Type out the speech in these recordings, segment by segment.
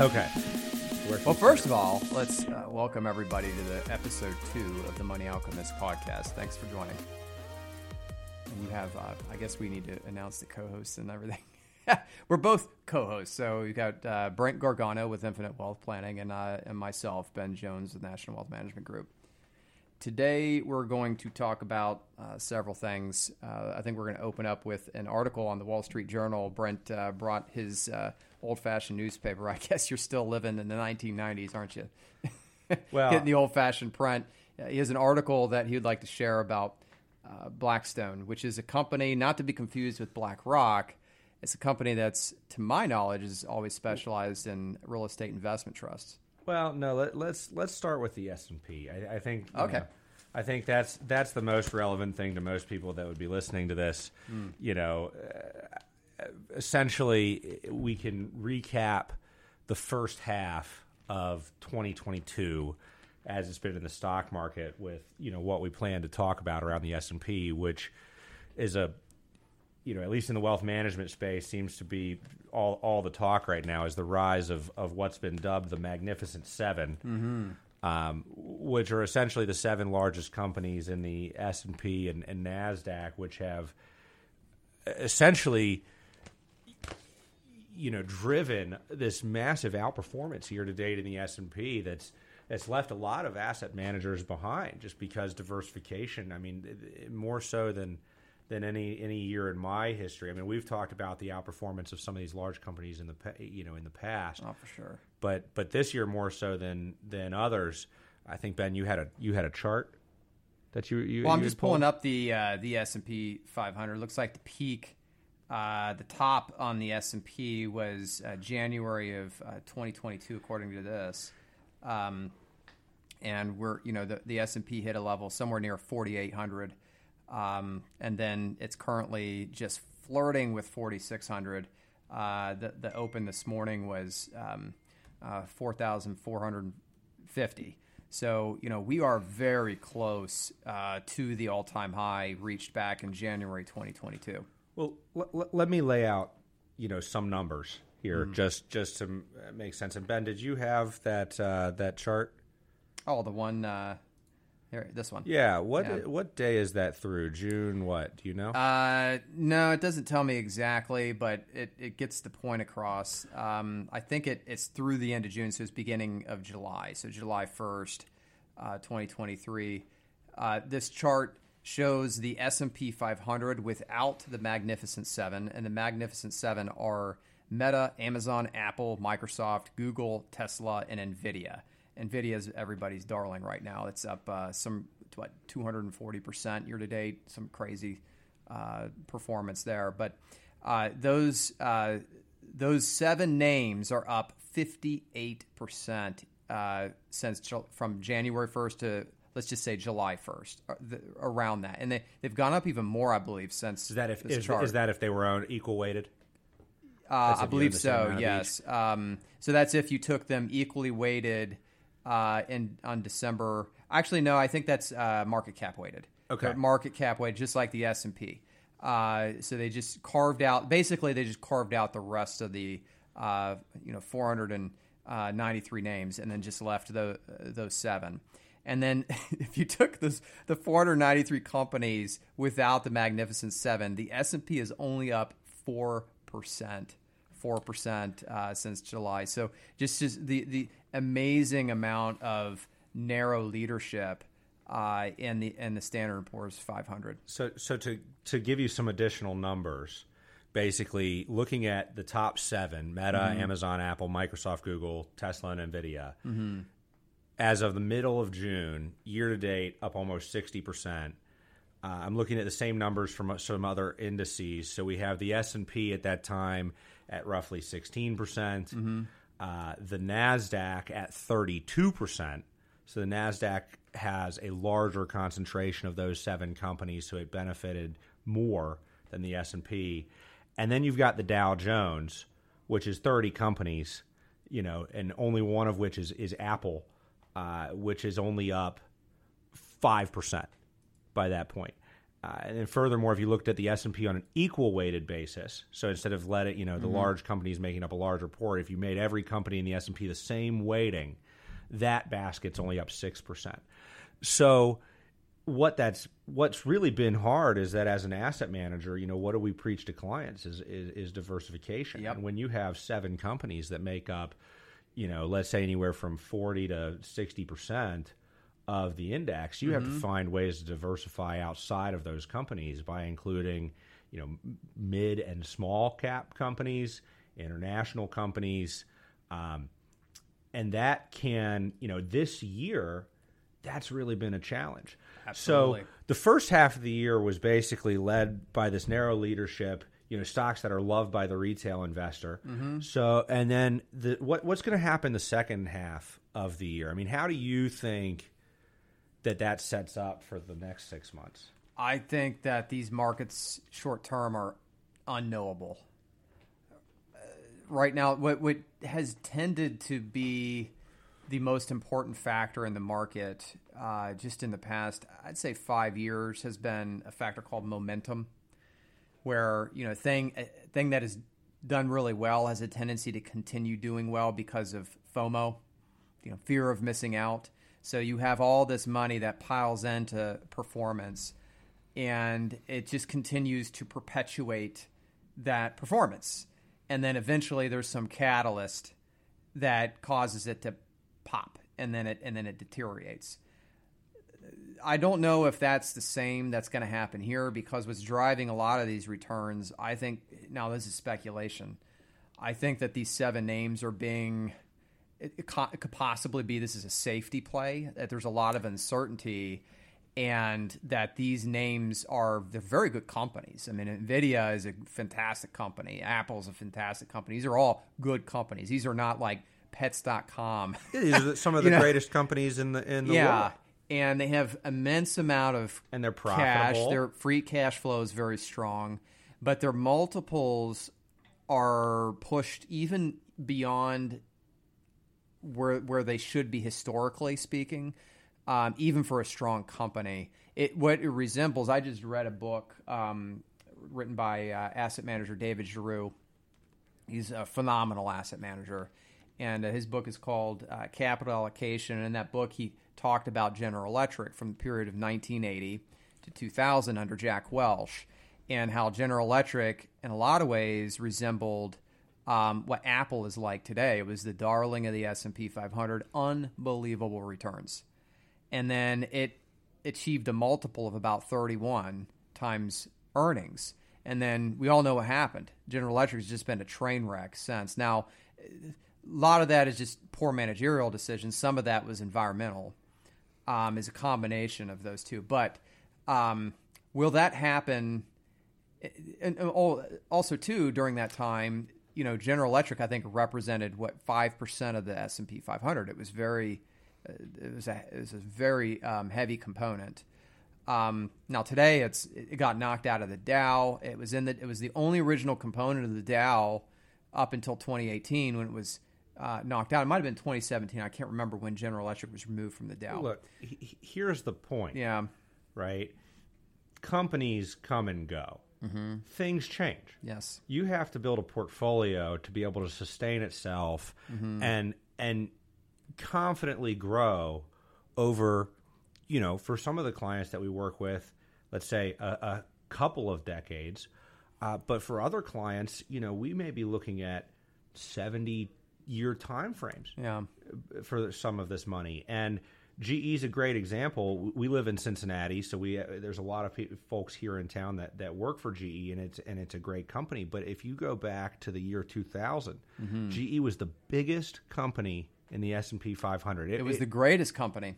Okay. Well, first of all, let's welcome everybody to the episode 2 of the Money Alchemist podcast. Thanks for joining. And you have, I guess we need to announce the co-hosts and everything. We're both co-hosts. So you got Brent Gargano with Infinite Wealth Planning and myself, Ben Jones with National Wealth Management Group. Today, we're going to talk about several things. I think we're going to open up with an article on the Wall Street Journal. Brent brought his old-fashioned newspaper. I guess you're still living in the 1990s, aren't you? Well, getting the old-fashioned print. He has an article that he would like to share about Blackstone, which is a company, not to be confused with BlackRock. It's a company that's, to my knowledge, is always specialized in real estate investment trusts. Well, no. Let's start with the S&P. I think. Okay. I think that's the most relevant thing to most people that would be listening to this. Mm. You know, essentially, we can recap the first half of 2022 as it's been in the stock market with what we plan to talk about around the S&P, which is a at least in the wealth management space, seems to be all the talk right now is the rise of what's been dubbed the Magnificent Seven, which are essentially the 7 largest companies in the S&P and NASDAQ, which have essentially, driven this massive outperformance year to date in the S&P that's left a lot of asset managers behind just because diversification, more so than any year in my history. I mean, we've talked about the outperformance of some of these large companies in the in the past. Oh, for sure. But this year more so than others. I think, Ben, you had a chart that you. Well, I'm just pulling up the S&P 500. It looks like the peak, the top on the S&P was January of 2022, according to this. And we're the S&P hit a level somewhere near 4,800. And then it's currently just flirting with 4,600. The open this morning was 4,450. So, we are very close to the all-time high reached back in January 2022. Well, let me lay out, some numbers here just to make sense. And, Ben, did you have that chart? Oh, the one here, this one. Yeah. What day is that through? June what? Do you know? No, it doesn't tell me exactly, but it gets the point across. I think it's through the end of June, so it's beginning of July. So July 1st, 2023. This chart shows the S&P 500 without the Magnificent Seven, and the Magnificent Seven are Meta, Amazon, Apple, Microsoft, Google, Tesla, and Nvidia. Nvidia is everybody's darling right now. It's up 240% year to date. Some crazy performance there. But those 7 names are up 58% from January 1st to let's just say July 1st, around that. And they've gone up even more, I believe, since this chart. Is that if they were equal weighted? I believe so. Yes. So that's if you took them equally weighted. On December, actually no, I think that's market cap weighted. Okay, but market cap weighted, just like the S&P. So they just carved out the rest of the 493 names, and then just left those 7. And then if you took the 493 companies without the Magnificent 7, the S&P is only up 4%. 4% since July. So just the amazing amount of narrow leadership in the Standard & Poor's 500. So to give you some additional numbers, basically looking at the top 7, Meta, Amazon, Apple, Microsoft, Google, Tesla, and Nvidia, as of the middle of June, year to date, up almost 60%. I'm looking at the same numbers from some other indices. So we have the S&P at that time at roughly 16%, the NASDAQ at 32%. So the NASDAQ has a larger concentration of those 7 companies, so it benefited more than the S&P. And then you've got the Dow Jones, which is 30 companies, and only one of which is Apple, which is only up 5% by that point. And then furthermore, if you looked at the S&P on an equal weighted basis, so instead of let it, you know, the large companies making up a larger port, if you made every company in the S&P the same weighting, that basket's only up 6%. So what's really been hard is that as an asset manager, you know, what do we preach to clients is diversification. Yep. And when you have seven companies that make up, you know, let's say anywhere from 40 to 60% of the index, you have to find ways to diversify outside of those companies by including, you know, mid and small cap companies, international companies, and that can, you know, this year, that's really been a challenge. Absolutely. So the first half of the year was basically led by this narrow leadership, you know, stocks that are loved by the retail investor. Mm-hmm. So, and then what's going to happen the second half of the year? I mean, how do you think that sets up for the next 6 months? I think that these markets short term are unknowable. Right now, what has tended to be the most important factor in the market just in the past, I'd say 5 years, has been a factor called momentum, where, you know, a thing that is done really well has a tendency to continue doing well because of FOMO, you know, fear of missing out. So you have all this money that piles into performance, and it just continues to perpetuate that performance. And then eventually there's some catalyst that causes it to pop, and then it deteriorates. I don't know if that's the same that's going to happen here, because what's driving a lot of these returns, I think, now this is speculation, I think that these seven names are being... It could possibly be this is a safety play, that there's a lot of uncertainty, and that these names they're very good companies. I mean, Nvidia is a fantastic company. Apple's a fantastic company. These are all good companies. These are not like Pets.com. These are some of the greatest companies in the world. Yeah, and they have immense amount of and they're profitable. Cash. Their free cash flow is very strong, but their multiples are pushed even beyond where they should be historically speaking, even for a strong company. What it resembles, I just read a book written by asset manager David Giroux. He's a phenomenal asset manager, and his book is called Capital Allocation. And in that book, he talked about General Electric from the period of 1980 to 2000 under Jack Welch, and how General Electric, in a lot of ways, resembled what Apple is like today. It was the darling of the S&P 500, unbelievable returns. And then it achieved a multiple of about 31 times earnings. And then we all know what happened. General Electric has just been a train wreck since. Now, a lot of that is just poor managerial decisions. Some of that was environmental, is a combination of those two. But will that happen? And also, too, during that time, you know, General Electric, I think, represented 5% of the S&P 500. It was a very heavy component. Now today, it got knocked out of the Dow. It was the only original component of the Dow up until 2018, when it was knocked out. It might have been 2017. I can't remember when General Electric was removed from the Dow. Look, here's the point. Yeah, right. Companies come and go. Mm-hmm. Things change. Yes. You have to build a portfolio to be able to sustain itself and confidently grow over, you know, for some of the clients that we work with, let's say a couple of decades. But for other clients, you know, we may be looking at 70-year time frames for some of this money. And GE is a great example. We live in Cincinnati, so there's a lot of folks here in town that work for GE, and it's a great company. But if you go back to the year 2000, GE was the biggest company in the S&P 500. It was the greatest company.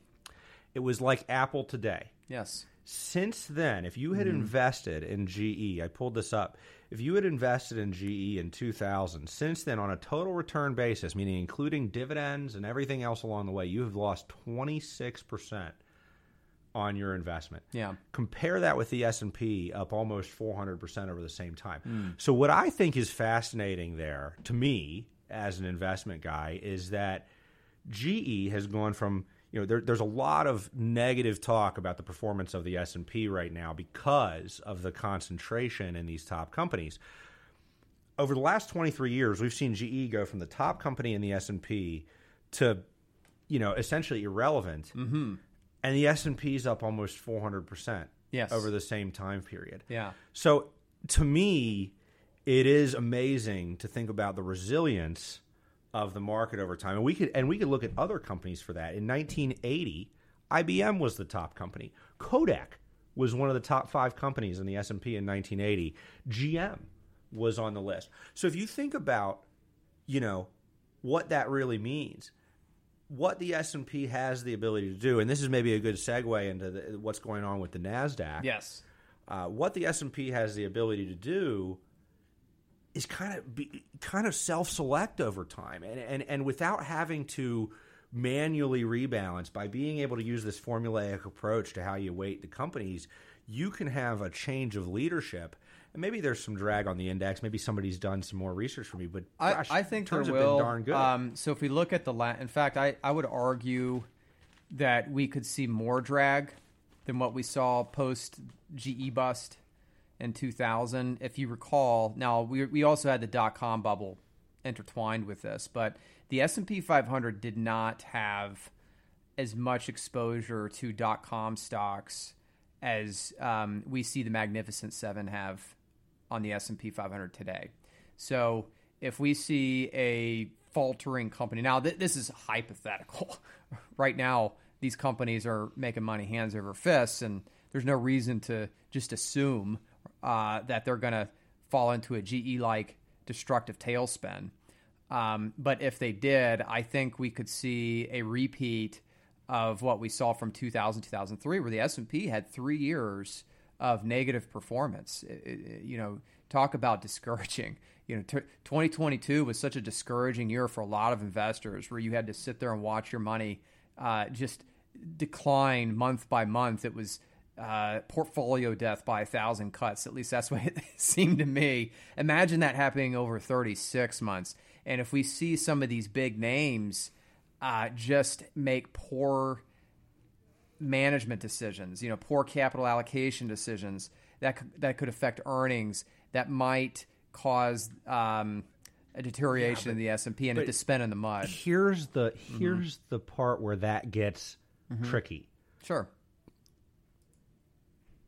It was like Apple today. Yes. Since then, if you had invested in GE, I pulled this up. If you had invested in GE in 2000, since then, on a total return basis, meaning including dividends and everything else along the way, you have lost 26% on your investment. Yeah. Compare that with the S&P, up almost 400% over the same time. So what I think is fascinating there, to me, as an investment guy, is that GE has gone from, you know, there's a lot of negative talk about the performance of the S&P right now because of the concentration in these top companies. Over the last 23 years, we've seen GE go from the top company in the S&P to, you know, essentially irrelevant. Mm-hmm. And the S&P is up almost 400% yes. over the same time period. Yeah. So to me, it is amazing to think about the resilience of the market over time. And we could look at other companies for that. In 1980, IBM was the top company. Kodak was one of the top five companies in the S&P in 1980. GM was on the list. So if you think about, you know, what that really means, what the S&P has the ability to do, and this is maybe a good segue into what's going on with the NASDAQ. Yes. What the S&P has the ability to do is kind of self-select over time, and without having to manually rebalance, by being able to use this formulaic approach to how you weight the companies, you can have a change of leadership. And maybe there's some drag on the index. Maybe somebody's done some more research for me, but gosh, I think there will. Terms have been darn good. So if we look at in fact, I would argue that we could see more drag than what we saw post GE bust in 2000. If you recall, now we also had the dot-com bubble intertwined with this, but the S&P 500 did not have as much exposure to dot-com stocks as we see the Magnificent Seven have on the S&P 500 today. So if we see a faltering company, now this is hypothetical. Right now, these companies are making money hands over fists, and there's no reason to just assume that they're going to fall into a GE-like destructive tailspin. But if they did, I think we could see a repeat of what we saw from 2000, 2003, where the S&P had 3 years of negative performance. You know, talk about discouraging. You know, 2022 was such a discouraging year for a lot of investors, where you had to sit there and watch your money just decline month by month. It was portfolio death by 1,000 cuts. At least that's what it seemed to me. Imagine that happening over 36 months. And if we see some of these big names just make poor management decisions, you know, poor capital allocation decisions that could affect earnings, that might cause a deterioration in the S&P and it to spin in the mud. Here's mm-hmm. the part where that gets mm-hmm. tricky. Sure.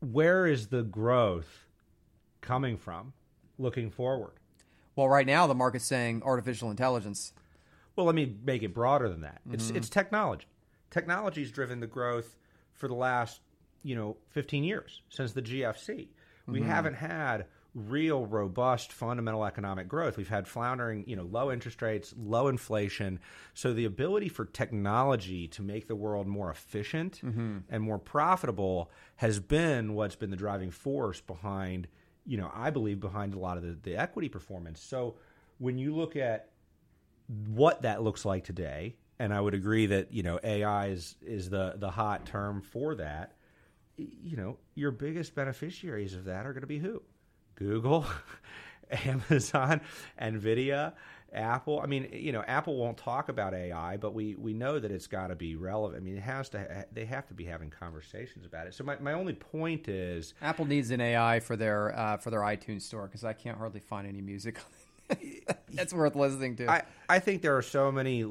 Where is the growth coming from looking forward? Well, right now the market's saying artificial intelligence. Well, let me make it broader than that. Mm-hmm. It's technology. Technology's driven the growth for the last, 15 years since the GFC. We mm-hmm. haven't had real robust fundamental economic growth. We've had floundering, low interest rates, low inflation. So the ability for technology to make the world more efficient mm-hmm. and more profitable has been what's been the driving force behind, I believe behind a lot of the equity performance. So when you look at what that looks like today, and I would agree that, AI is the hot term for that, your biggest beneficiaries of that are going to be who? Google, Amazon, Nvidia, Apple. I mean, Apple won't talk about AI, but we know that it's got to be relevant. I mean, they have to be having conversations about it. So my only point is Apple needs an AI for their iTunes store, because I can't hardly find any music that's worth listening to. I think there are so many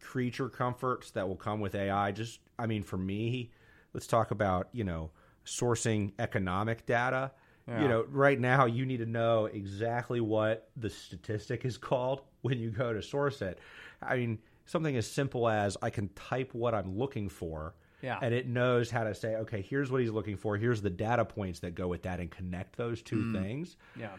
creature comforts that will come with AI. Just, for me, let's talk about, sourcing economic data. Yeah. Right now you need to know exactly what the statistic is called when you go to source it. I mean, something as simple as I can type what I'm looking for, yeah. and it knows how to say, okay, here's what he's looking for. Here's the data points that go with that, and connect those two things. Yeah.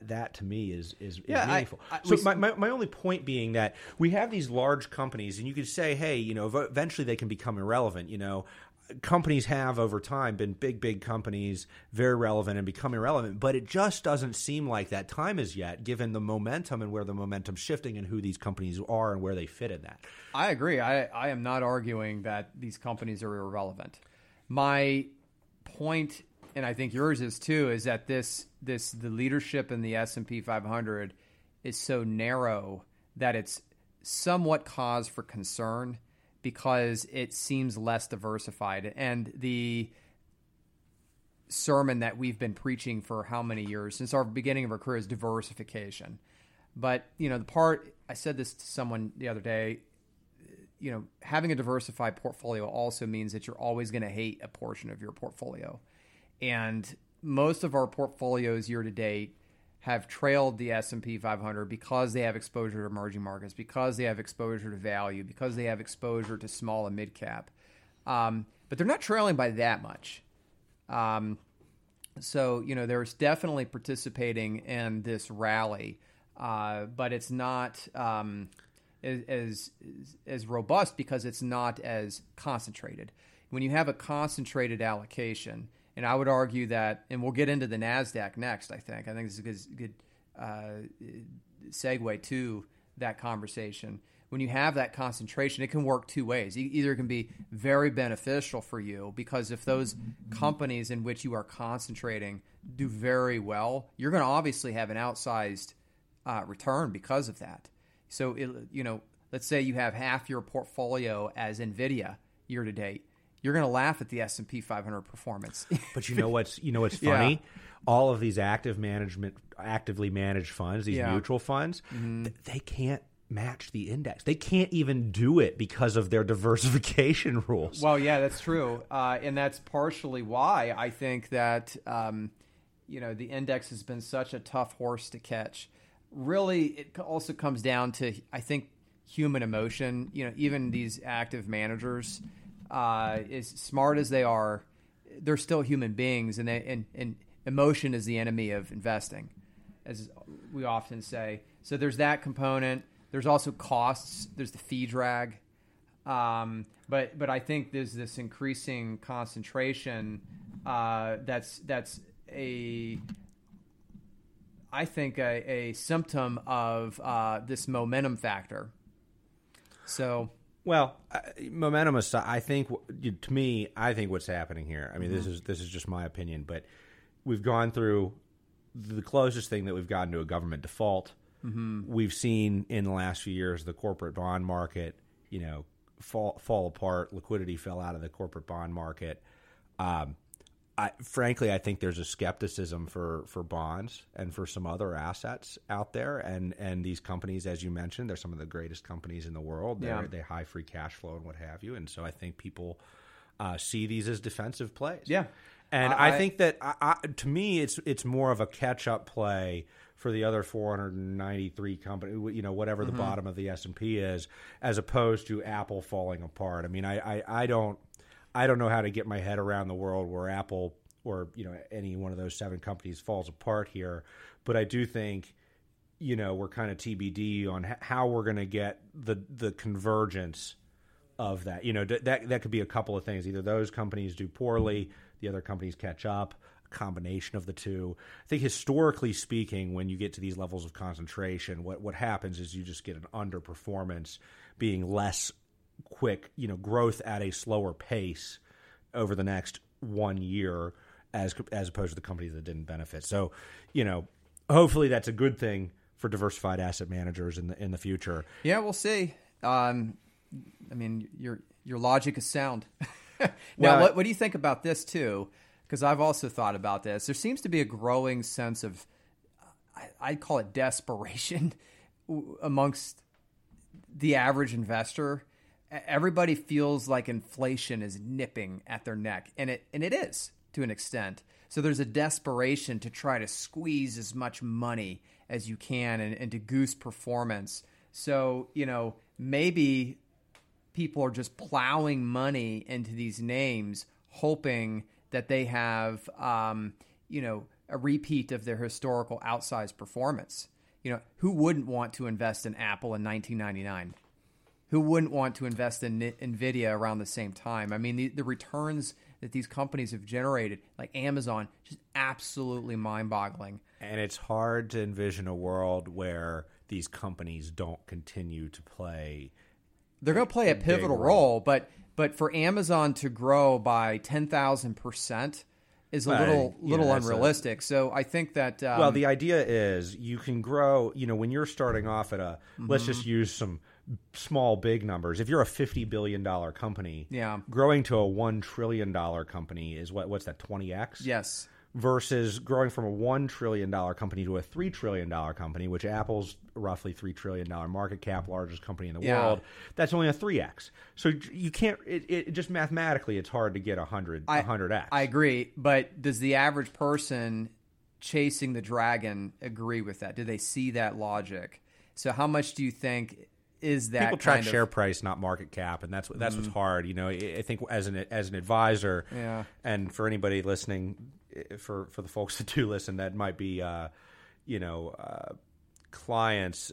That to me is meaningful. So my only point being that we have these large companies, and you could say, hey, eventually they can become irrelevant. Companies have over time been big companies, very relevant, and become irrelevant, but it just doesn't seem like that time is yet, given the momentum and where the momentum's shifting and who these companies are and where they fit in that. I agree. I am not arguing that these companies are irrelevant. My point, and I think yours is too, is that the leadership in the S&P 500 is so narrow that it's somewhat cause for concern because it seems less diversified. And the sermon that we've been preaching for how many years, since our beginning of our career, is diversification. But, you know, the part, I said this to someone the other day, you know, having a diversified portfolio also means that you're always going to hate a portion of your portfolio. And most of our portfolios year to date have trailed the S&P 500 because they have exposure to emerging markets, because they have exposure to value, because they have exposure to small and mid cap. But they're not trailing by that much. So, you know, there's definitely participating in this rally, but it's not as robust because it's not as concentrated. When you have a concentrated allocation, and I would argue that, and we'll get into the NASDAQ next, I think this is a good segue to that conversation. When you have that concentration, it can work two ways. Either it can be very beneficial for you because if those companies in which you are concentrating do very well, you're going to obviously have an outsized return because of that. So, let's say you have half your portfolio as Nvidia year to date. You're going to laugh at the S&P 500 performance. But you know what's funny? Yeah. All of these actively managed funds, these mutual funds, they can't match the index. They can't even do it because of their diversification rules. Well, yeah, that's true. And that's partially why I think that, the index has been such a tough horse to catch. Really, it also comes down to, I think, human emotion. You know, even these active managers, as smart as they are, they're still human beings. And emotion is the enemy of investing, as we often say. So there's that component. There's also costs. There's the fee drag. But I think there's this increasing concentration that's a symptom of this momentum factor. So, well, momentum aside, I think what's happening here, I mean, this is just my opinion, but we've gone through the closest thing that we've gotten to a government default. Mm-hmm. We've seen in the last few years the corporate bond market, fall apart. Liquidity fell out of the corporate bond market. I think there's a skepticism for bonds and for some other assets out there. And these companies, as you mentioned, they're some of the greatest companies in the world. They high free cash flow and what have you. And so I think people see these as defensive plays. Yeah, and I think that to me it's more of a catch up play for the other 493 companies, whatever the bottom of the S&P is, as opposed to Apple falling apart. I mean, I don't know how to get my head around the world where Apple or any one of those seven companies falls apart here, but I do think we're kind of TBD on how we're going to get the convergence of that. That could be a couple of things. Either those companies do poorly, the other companies catch up. Combination of the two. I think historically speaking, when you get to these levels of concentration, what happens is you just get an underperformance being less quick, growth at a slower pace over the next 1 year as opposed to the companies that didn't benefit. So, hopefully that's a good thing for diversified asset managers in the future. Yeah, we'll see. Your logic is sound. Now, what do you think about this too? Because I've also thought about this. There seems to be a growing sense of, I'd call it desperation, amongst the average investor. Everybody feels like inflation is nipping at their neck, and it is to an extent. So there's a desperation to try to squeeze as much money as you can and to goose performance. So, maybe people are just plowing money into these names, hoping that they have, a repeat of their historical outsized performance. Who wouldn't want to invest in Apple in 1999? Who wouldn't want to invest in Nvidia around the same time? I mean, the returns that these companies have generated, like Amazon, just absolutely mind-boggling. And it's hard to envision a world where these companies don't continue to play. They're going to play a pivotal role, but for Amazon to grow by 10,000%, is a little unrealistic. So I think that well, the idea is you can grow. You know, when you're starting off at a let's just use some small big numbers. If you're a $50 billion company, growing to a $1 trillion company is what's that 20x? Yes. Versus growing from a $1 trillion company to a $3 trillion company, which Apple's roughly $3 trillion market cap, largest company in the world, that's only a 3x. So you can't it just mathematically it's hard to get 100x. I agree, but does the average person chasing the dragon agree with that? Do they see that logic? So how much do you think is that people track share price, not market cap, and that's what's hard. You know, I think as an advisor, and for anybody listening, for the folks that do listen, that might be, clients.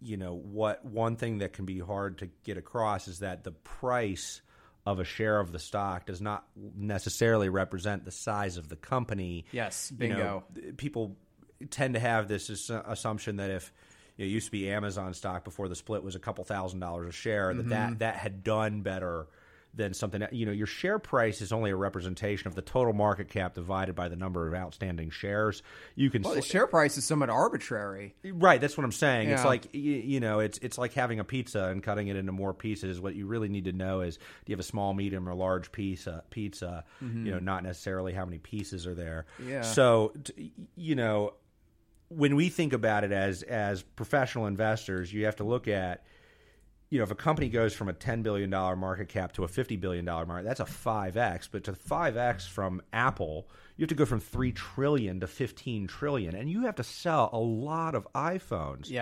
You know, what one thing that can be hard to get across is that the price of a share of the stock does not necessarily represent the size of the company. Yes, bingo. You know, people tend to have this assumption that if it used to be Amazon stock before the split was a couple $1,000s a share, that had done better than something. You know, your share price is only a representation of the total market cap divided by the number of outstanding shares. You can the share price is somewhat arbitrary, right? That's what I'm saying. Yeah. It's like it's like having a pizza and cutting it into more pieces. What you really need to know is, do you have a small, medium, or large pizza? You know, not necessarily how many pieces are there. Yeah. So when we think about it as professional investors, you have to look at, if a company goes from a $10 billion market cap to a $50 billion market, that's a 5x. But to 5x from Apple, you have to go from $3 trillion to $15 trillion. And you have to sell a lot of iPhons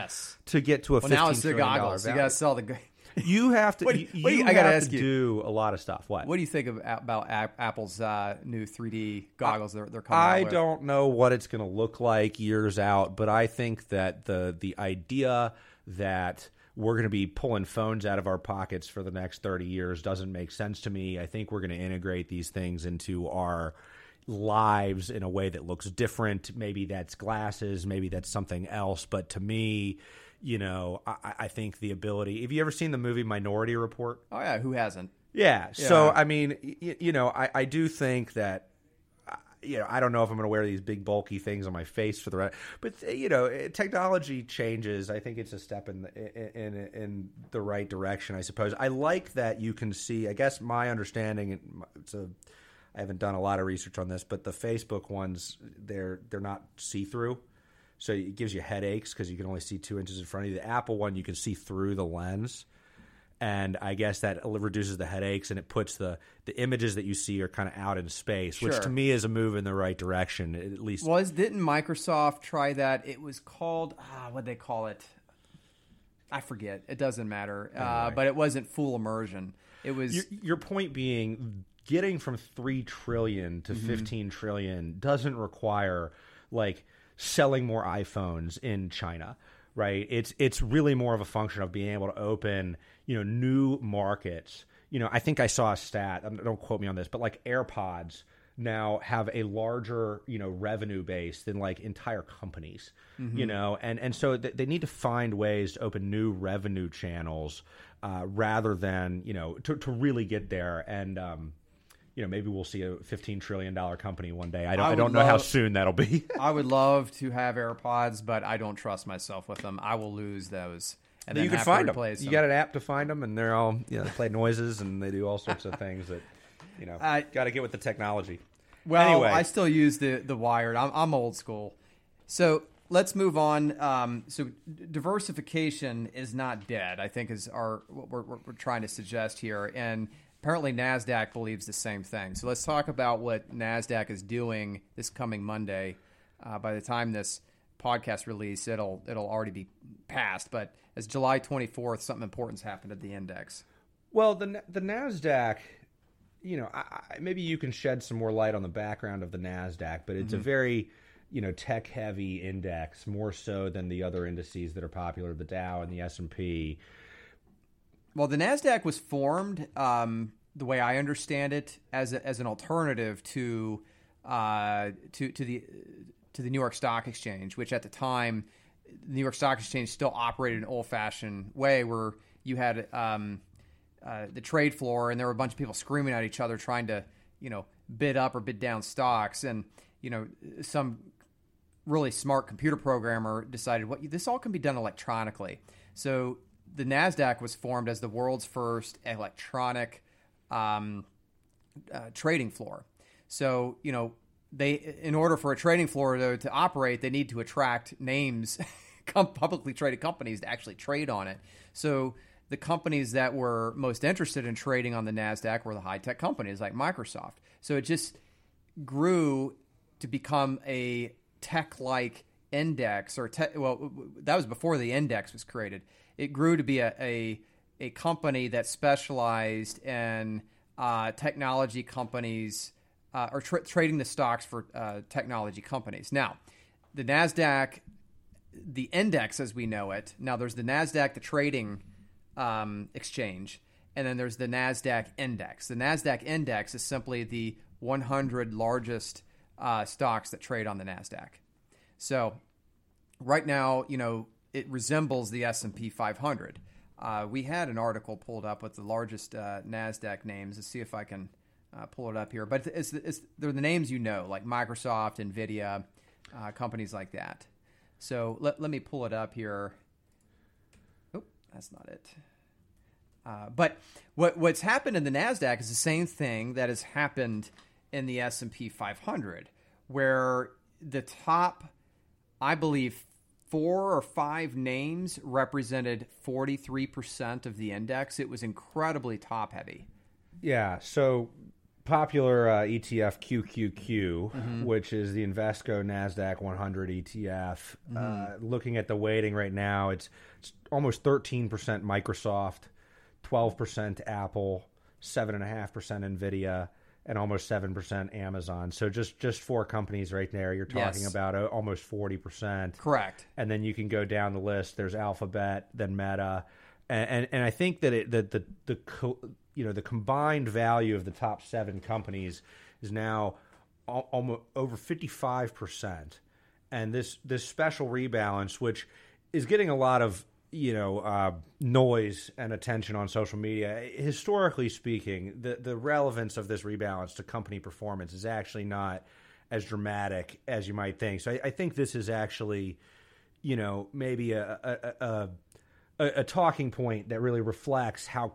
to get to a $15 trillion. Well, now it's the goggles. You got to sell the – you have to. I got to ask you. Do a lot of stuff. What do you think about Apple's new 3D goggles? They're coming. I don't know what it's going to look like years out, but I think that the idea that we're going to be pulling phones out of our pockets for the next 30 years doesn't make sense to me. I think we're going to integrate these things into our lives in a way that looks different. Maybe that's glasses. Maybe that's something else. But to me, I think the ability – have you ever seen the movie Minority Report? Oh, yeah. Who hasn't? Yeah. So, I mean, I do think that – I don't know if I'm going to wear these big, bulky things on my face for the rest – but, technology changes. I think it's a step in the right direction, I suppose. I like that you can see – I guess my understanding – I haven't done a lot of research on this, but the Facebook ones, they're not see-through. So it gives you headaches because you can only see 2 inches in front of you. The Apple one, you can see through the lens. And I guess that reduces the headaches, and it puts the images that you see are kind of out in space, which to me is a move in the right direction, at least. Didn't Microsoft try that? It was called what'd they call it? I forget. It doesn't matter. Anyway. But it wasn't full immersion. It was your point being, getting from 3 trillion to 15 trillion doesn't require selling more iPhones in China, right? It's really more of a function of being able to open, new markets. I think I saw a stat, don't quote me on this, but AirPods now have a larger, revenue base than entire companies, and so they need to find ways to open new revenue channels rather than, to really get there. And, maybe we'll see a $15 trillion company one day. I don't know how soon that'll be. I would love to have AirPods, but I don't trust myself with them. I will lose those. And then you can find them. You got an app to find them, and they're all they play noises and they do all sorts of things that got to get with the technology. Well, anyway. I still use the wired. I'm old school. So let's move on. So diversification is not dead, I think, is what we're trying to suggest here, and apparently, NASDAQ believes the same thing. So let's talk about what NASDAQ is doing this coming Monday. By the time this podcast release, it'll already be passed. But as July 24th, something important's happened at the index. Well, the NASDAQ, maybe you can shed some more light on the background of the NASDAQ, but it's a very tech-heavy index, more so than the other indices that are popular, the Dow and the S&P. Well, the NASDAQ was formed, the way I understand it, as an alternative to the New York Stock Exchange, which at the time, the New York Stock Exchange still operated in an old-fashioned way where you had the trade floor, and there were a bunch of people screaming at each other trying to bid up or bid down stocks. And, you know, some really smart computer programmer decided, well, this all can be done electronically. So the NASDAQ was formed as the world's first electronic trading floor. So, you know, they, in order for a trading floor though to operate, they need to attract names, publicly traded companies to actually trade on it. So the companies that were most interested in trading on the NASDAQ were the high-tech companies like Microsoft. So it just grew to become a tech-like index, or well, that was before the index was created. It grew to be a company that specialized in technology companies, or trading the stocks for technology companies. Now, the NASDAQ, the index as we know it, now there's the NASDAQ, the trading exchange, and then there's the NASDAQ index. The NASDAQ index is simply the 100 largest stocks that trade on the NASDAQ. So right now, you know, it resembles the S&P 500. We had an article pulled up with the largest NASDAQ names. Let's see if I can pull it up here. But they're the names you know, like Microsoft, Nvidia, companies like that. So let me pull it up here. That's not it. But what's happened in the NASDAQ is the same thing that has happened in the S&P 500, where the top, I believe, 4 or 5 names represented 43% of the index. It was incredibly top-heavy. Yeah, so popular ETF QQQ, mm-hmm. which is the Invesco NASDAQ 100 ETF. Mm-hmm. Looking at the weighting right now, it's almost 13% Microsoft, 12% Apple, 7.5% Nvidia, and almost 7% Amazon. So just 4 companies right there. You're talking about almost 40%. Correct. And then you can go down the list. There's Alphabet, then Meta. And I think that the combined value of the top 7 companies is now almost over 55%. And this special rebalance, which is getting a lot of noise and attention on social media. Historically speaking, the relevance of this rebalance to company performance is actually not as dramatic as you might think. So I think this is actually, maybe a talking point that really reflects how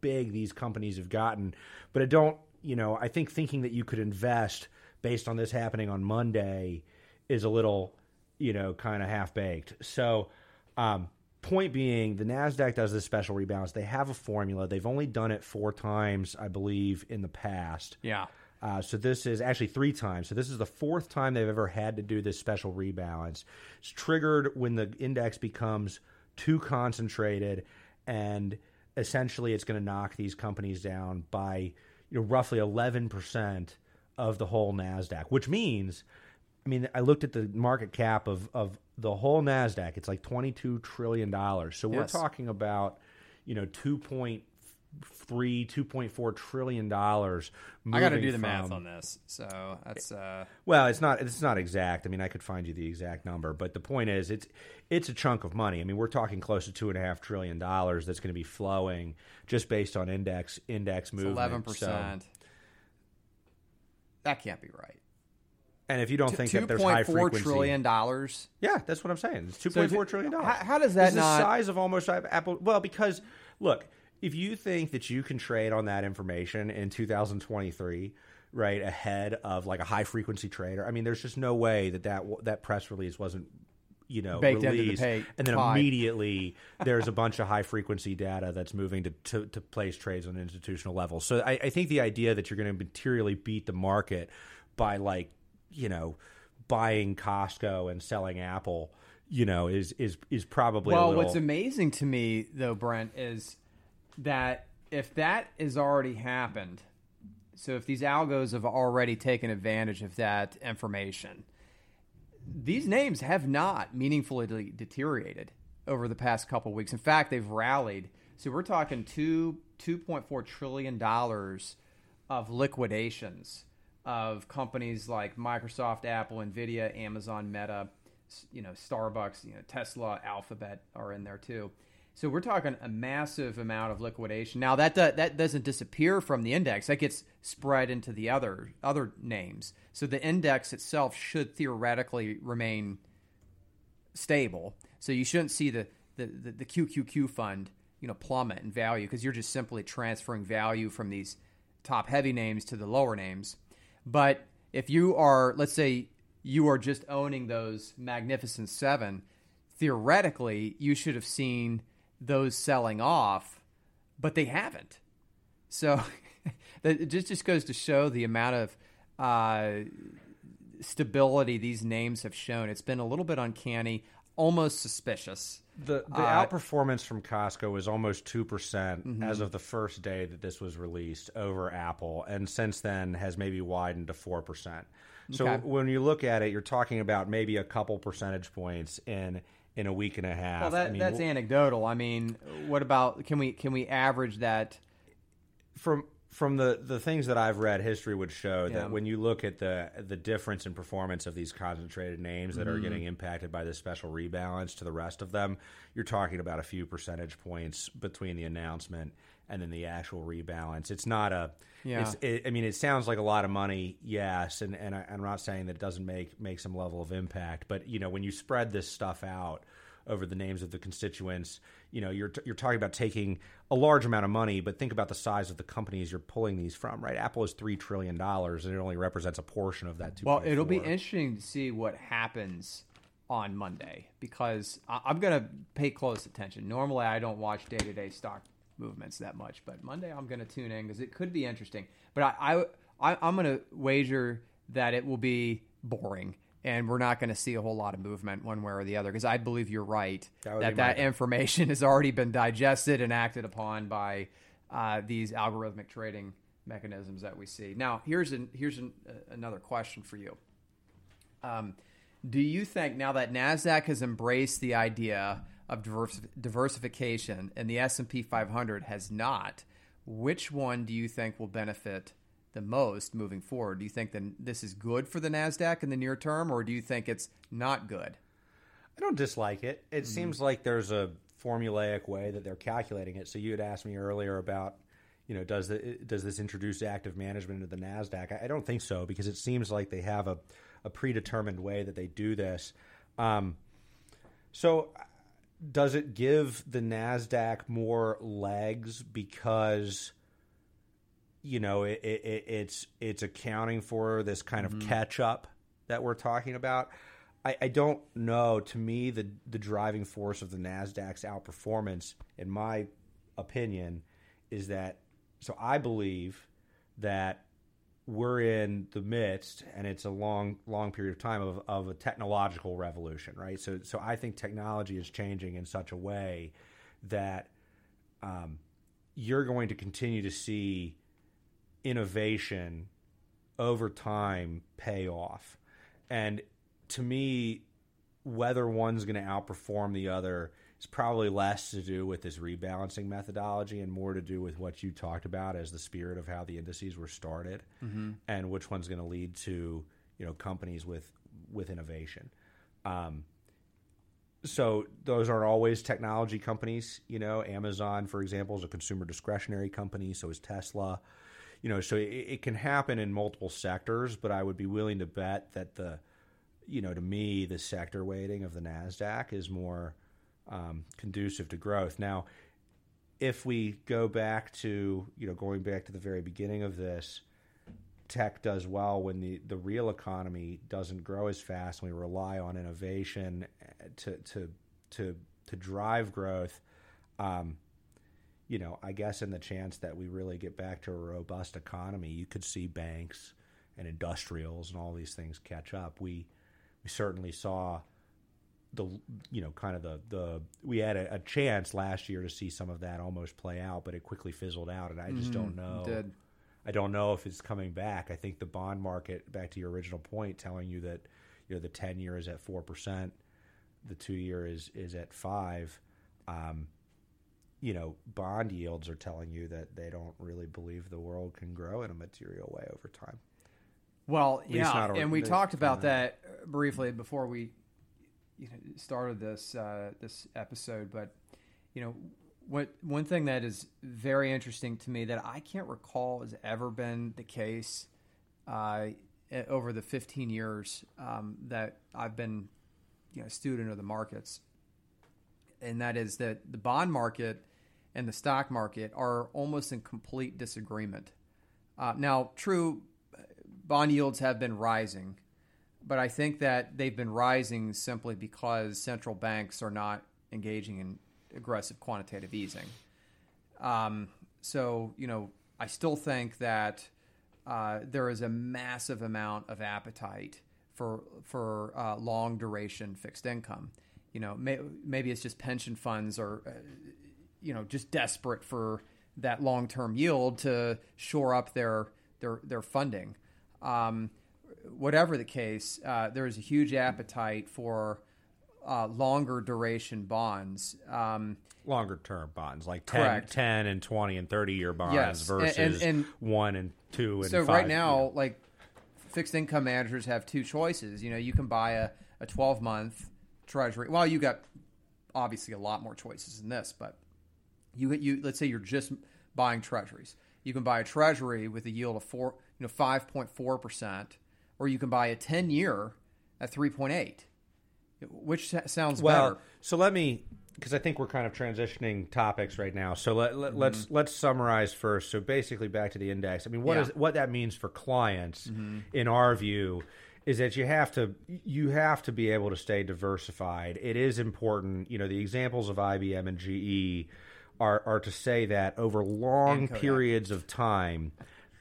big these companies have gotten. But I think thinking that you could invest based on this happening on Monday is a little, kind of half baked. So, point being, the NASDAQ does this special rebalance. They have a formula. They've only done it 4 times, I believe, in the past. Yeah. So this is actually 3 times. So this is the 4th time they've ever had to do this special rebalance. It's triggered when the index becomes too concentrated, and essentially it's going to knock these companies down by roughly 11% of the whole NASDAQ, which means, I looked at the market cap of the whole NASDAQ. It's like $22 trillion. So we're talking about, $2.3, $2.4 trillion. I got to do the math on this. So that's... Well, it's not exact. I could find you the exact number. But the point is, it's a chunk of money. We're talking close to $2.5 trillion that's going to be flowing just based on index movement. It's 11%. So, that can't be right. And if you don't think that there's high frequency, $2.4 trillion. Yeah, that's what I'm saying. It's $2.4 trillion. How does that? It's the size of almost Apple. Well, because look, if you think that you can trade on that information in 2023, right, ahead of like a high frequency trader, there's just no way that press release wasn't baked released, and then immediately there's a bunch of high frequency data that's moving to place trades on an institutional level. So I think the idea that you're going to materially beat the market by buying Costco and selling Apple, is probably a little... What's amazing to me, though, Brent, is that if that has already happened, so if these algos have already taken advantage of that information, these names have not meaningfully deteriorated over the past couple of weeks. In fact, they've rallied. So we're talking $2.4 trillion of liquidations of companies like Microsoft, Apple, Nvidia, Amazon, Meta, Starbucks, Tesla, Alphabet are in there too. So we're talking a massive amount of liquidation. Now, that doesn't disappear from the index. That gets spread into the other names. So the index itself should theoretically remain stable. So you shouldn't see the QQQ fund, plummet in value, because you're just simply transferring value from these top heavy names to the lower names. But if you are, let's say you are just owning those Magnificent Seven, theoretically you should have seen those selling off, but they haven't. So it just goes to show the amount of stability these names have shown. It's been a little bit uncanny, almost suspicious. The outperformance from Costco was almost 2% as of the first day that this was released over Apple, and since then has maybe widened to 4%. So when you look at it, you're talking about maybe a couple percentage points in a week and a half. Well, that's anecdotal. I mean, what about, can we average that? From the things that I've read, history would show that when you look at the difference in performance of these concentrated names that are getting impacted by this special rebalance to the rest of them, you're talking about a few percentage points between the announcement and then the actual rebalance. It's not a it sounds like a lot of money, yes, and I'm not saying that it doesn't make some level of impact, but when you spread this stuff out over the names of the constituents, you're talking about taking a large amount of money, but think about the size of the companies you're pulling these from, right? Apple is $3 trillion, and it only represents a portion of that 2.4. Well, it'll be interesting to see what happens on Monday, because I'm going to pay close attention. Normally, I don't watch day-to-day stock movements that much, but Monday I'm going to tune in because it could be interesting. But I'm going to wager that it will be boring, and we're not going to see a whole lot of movement one way or the other, because I believe you're right that information has already been digested and acted upon by these algorithmic trading mechanisms that we see. Now, here's another question for you. Do you think now that NASDAQ has embraced the idea of diversification and the S&P 500 has not, which one do you think will benefit the most moving forward? Do you think that this is good for the NASDAQ in the near term, or do you think it's not good? I don't dislike it. It seems like there's a formulaic way that they're calculating it. So you had asked me earlier about, does this introduce active management into the NASDAQ? I don't think so, because it seems like they have a predetermined way that they do this. So does it give the NASDAQ more legs because it's accounting for this kind of catch-up that we're talking about? I don't know. To me, the driving force of the NASDAQ's outperformance, in my opinion, is that – so I believe that we're in the midst, and it's a long, long period of time, of a technological revolution, right? So I think technology is changing in such a way that you're going to continue to see – innovation over time pay off. And to me, whether one's going to outperform the other is probably less to do with this rebalancing methodology and more to do with what you talked about as the spirit of how the indices were started and which one's going to lead to, companies with innovation. So those aren't always technology companies. Amazon, for example, is a consumer discretionary company. So is Tesla. So it can happen in multiple sectors, but I would be willing to bet that to me, the sector weighting of the NASDAQ is more conducive to growth. Now, if we go back to, going back to the very beginning of this, tech does well when the real economy doesn't grow as fast and we rely on innovation to drive growth. I guess in the chance that we really get back to a robust economy, you could see banks and industrials and all these things catch up. We certainly saw we had a chance last year to see some of that almost play out, but it quickly fizzled out, and I just don't know. I don't know if it's coming back. I think the bond market, back to your original point, telling you that the 10-year is at 4%, the 2-year is at 5%. Bond yields are telling you that they don't really believe the world can grow in a material way over time. Well, and we talked about that briefly before we started this episode, but you know, one thing that is very interesting to me that I can't recall has ever been the case over the 15 years that I've been, you know, a student of the markets, and that is that the bond market and the stock market are almost in complete disagreement. Now, true, bond yields have been rising, but I think that they've been rising simply because central banks are not engaging in aggressive quantitative easing. So, you know, I still think that there is a massive amount of appetite for long duration fixed income. You know, maybe it's just pension funds are, you know, just desperate for that long term yield to shore up their funding. Whatever the case, there is a huge appetite for longer duration bonds, longer term bonds, like 10 and 20 and 30 year bonds, yes, versus 1 and 2 and so 5. So right now, yeah, like fixed income managers have two choices. You know, you can buy a 12-month treasury. Well, you got obviously a lot more choices than this, but you let's say you're just buying treasuries. You can buy a treasury with a yield of 5.4%, or you can buy a 10-year at 3.8%. Which sounds better. So let me, because I think we're kind of transitioning topics right now. So let's summarize first. So basically, back to the index. I mean, what that means for clients, in our view, is that you have to be able to stay diversified. It is important. You know, the examples of IBM and GE are to say that over long periods of time,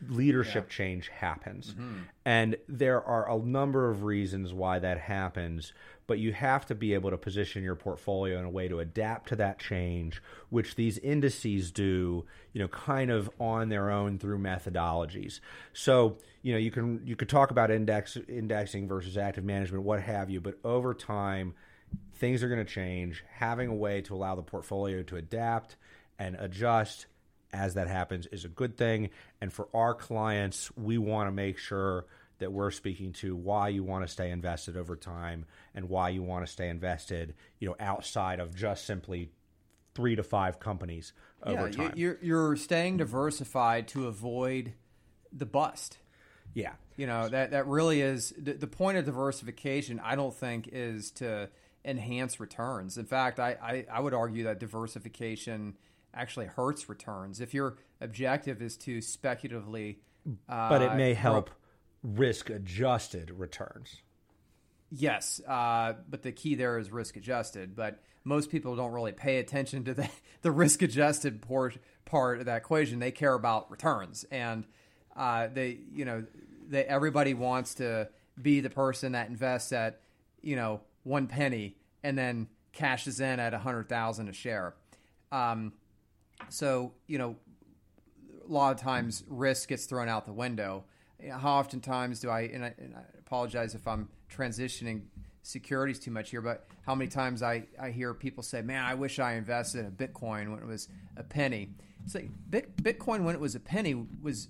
leadership change happens, and there are a number of reasons why that happens. But you have to be able to position your portfolio in a way to adapt to that change, which these indices do, you know, kind of on their own through methodologies. So, you know, you could talk about indexing versus active management, what have you, but over time, things are going to change. Having a way to allow the portfolio to adapt and adjust as that happens is a good thing. And for our clients, we want to make sure that we're speaking to why you want to stay invested over time and why you want to stay invested, you know, outside of just simply 3 to 5 companies over time. You're staying diversified to avoid the bust. Yeah. You know, that really is the point of diversification. I don't think is to enhance returns. In fact, I would argue that diversification actually hurts returns. If your objective is to speculatively... but it may help risk-adjusted returns. Yes, but the key there is risk-adjusted. But most people don't really pay attention to the risk-adjusted part of that equation. They care about returns, and everybody wants to be the person that invests at, you know, 1 penny and then cashes in at 100,000 a share. So, you know, a lot of times risk gets thrown out the window. How oftentimes do I apologize if I'm transitioning securities too much here, but how many times I hear people say, man, I wish I invested in Bitcoin when it was a penny. It's like Bitcoin when it was a penny was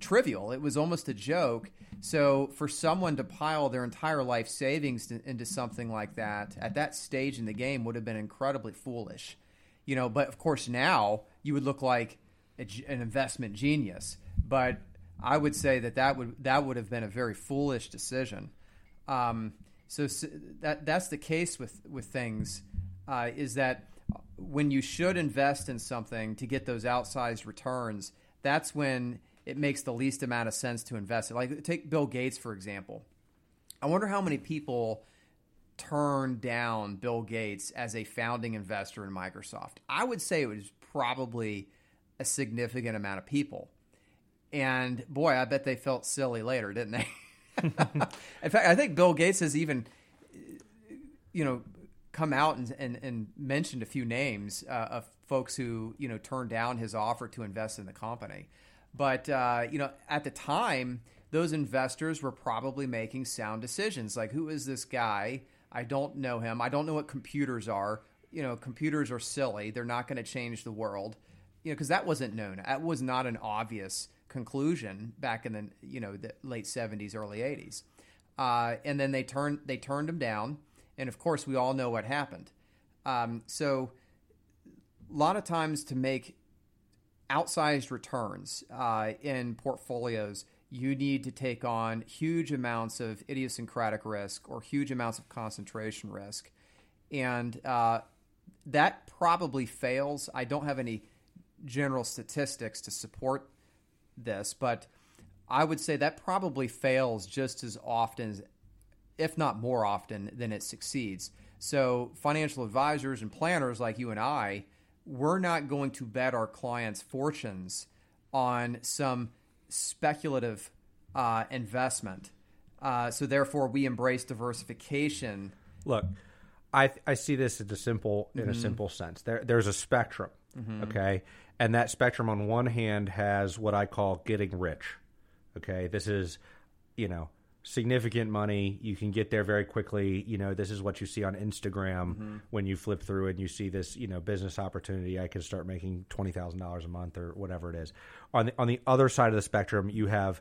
trivial. It was almost a joke. So for someone to pile their entire life savings into something like that at that stage in the game would have been incredibly foolish. You know, but of course now you would look like an investment genius, but I would say that would have been a very foolish decision. So that's the case with things, is that when you should invest in something to get those outsized returns, that's when it makes the least amount of sense to invest. Like take Bill Gates, for example. I wonder how many people turned down Bill Gates as a founding investor in Microsoft. I would say it was probably a significant amount of people. And boy, I bet they felt silly later, didn't they? In fact, I think Bill Gates has even, you know, come out and mentioned a few names of folks who, you know, turned down his offer to invest in the company. But, you know, at the time, those investors were probably making sound decisions. Like, who is this guy? I don't know him. I don't know what computers are. You know, computers are silly. They're not going to change the world. You know, because that wasn't known. That was not an obvious conclusion back in the, you know, the late 70s, early 80s. And then they turned him down. And, of course, we all know what happened. So lot of times to make outsized returns in portfolios, you need to take on huge amounts of idiosyncratic risk or huge amounts of concentration risk. And that probably fails. I don't have any general statistics to support this, but I would say that probably fails just as often, if not more often, than it succeeds. So financial advisors and planners like you and I, we're not going to bet our clients' fortunes on some speculative investment. So therefore, we embrace diversification. Look, I see this as in a simple sense. There's a spectrum, okay? And that spectrum on one hand has what I call getting rich, okay? This is, significant money. You can get there very quickly. This is what you see on Instagram when you flip through and you see this, business opportunity. I can start making $20,000 a month or whatever it is. On the other side of the spectrum, you have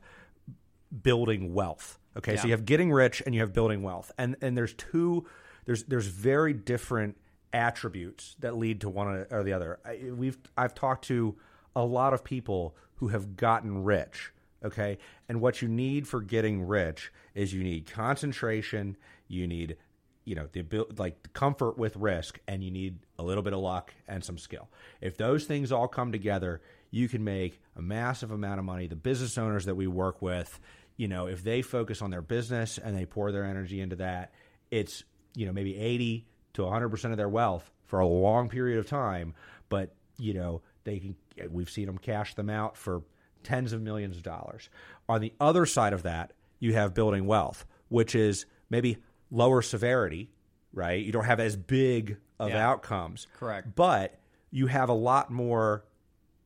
building wealth. Okay, yeah. So you have getting rich and you have building wealth, and there's very different attributes that lead to one or the other. I've talked to a lot of people who have gotten rich. Okay, and what you need for getting rich is you need concentration, you need, the comfort with risk, and you need a little bit of luck and some skill. If those things all come together, you can make a massive amount of money. The business owners that we work with, if they focus on their business and they pour their energy into that, it's, maybe 80 to 100% of their wealth for a long period of time. But, we've seen them cash them out for tens of millions of dollars. On the other side of that, you have building wealth, which is maybe lower severity, right? You don't have as big of outcomes. Correct. But you have a lot more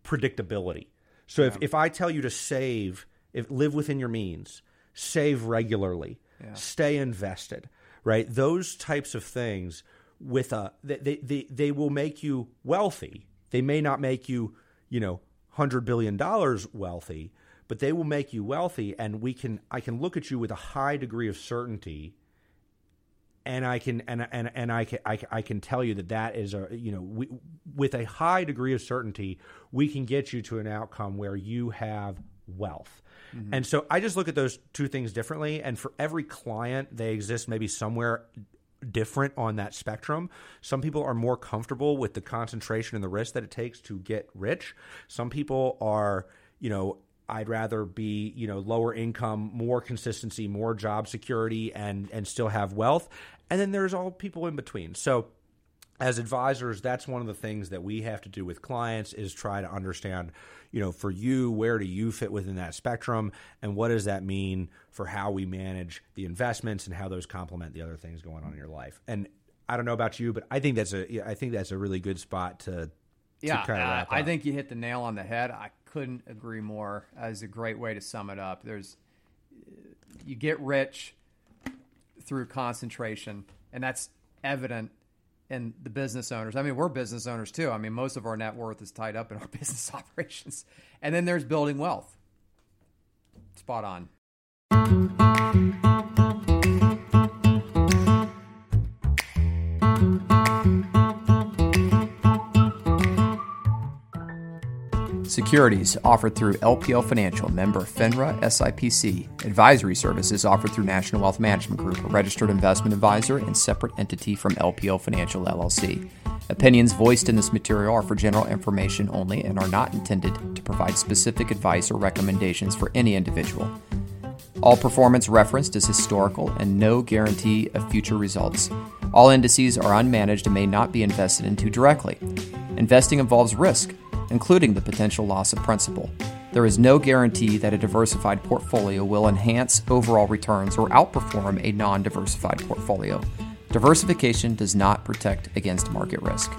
predictability. So if I tell you to save, live within your means, save regularly, stay invested, right? Those types of things they will make you wealthy. They may not make you, $100 billion wealthy, but they will make you wealthy, and I can look at you with a high degree of certainty, and I can tell you that is a with a high degree of certainty we can get you to an outcome where you have wealth. And so I just look at those two things differently, and for every client they exist maybe somewhere different on that spectrum. Some people are more comfortable with the concentration and the risk that it takes to get rich. Some people are, I'd rather be, lower income, more consistency, more job security, and still have wealth. And then there's all people in between. So as advisors, that's one of the things that we have to do with clients is try to understand, for you, where do you fit within that spectrum, and what does that mean for how we manage the investments and how those complement the other things going on in your life. And I don't know about you, but I think that's a really good spot to kind of wrap up. I think you hit the nail on the head. I couldn't agree more. As a great way to sum it up, you get rich through concentration, and that's evident. And the business owners, we're business owners too. Most of our net worth is tied up in our business operations. And then there's building wealth. Spot on. Securities offered through LPL Financial, member FINRA SIPC. Advisory services offered through National Wealth Management Group, a registered investment advisor and separate entity from LPL Financial, LLC. Opinions voiced in this material are for general information only and are not intended to provide specific advice or recommendations for any individual. All performance referenced is historical and no guarantee of future results. All indices are unmanaged and may not be invested into directly. Investing involves risk, including the potential loss of principal. There is no guarantee that a diversified portfolio will enhance overall returns or outperform a non-diversified portfolio. Diversification does not protect against market risk.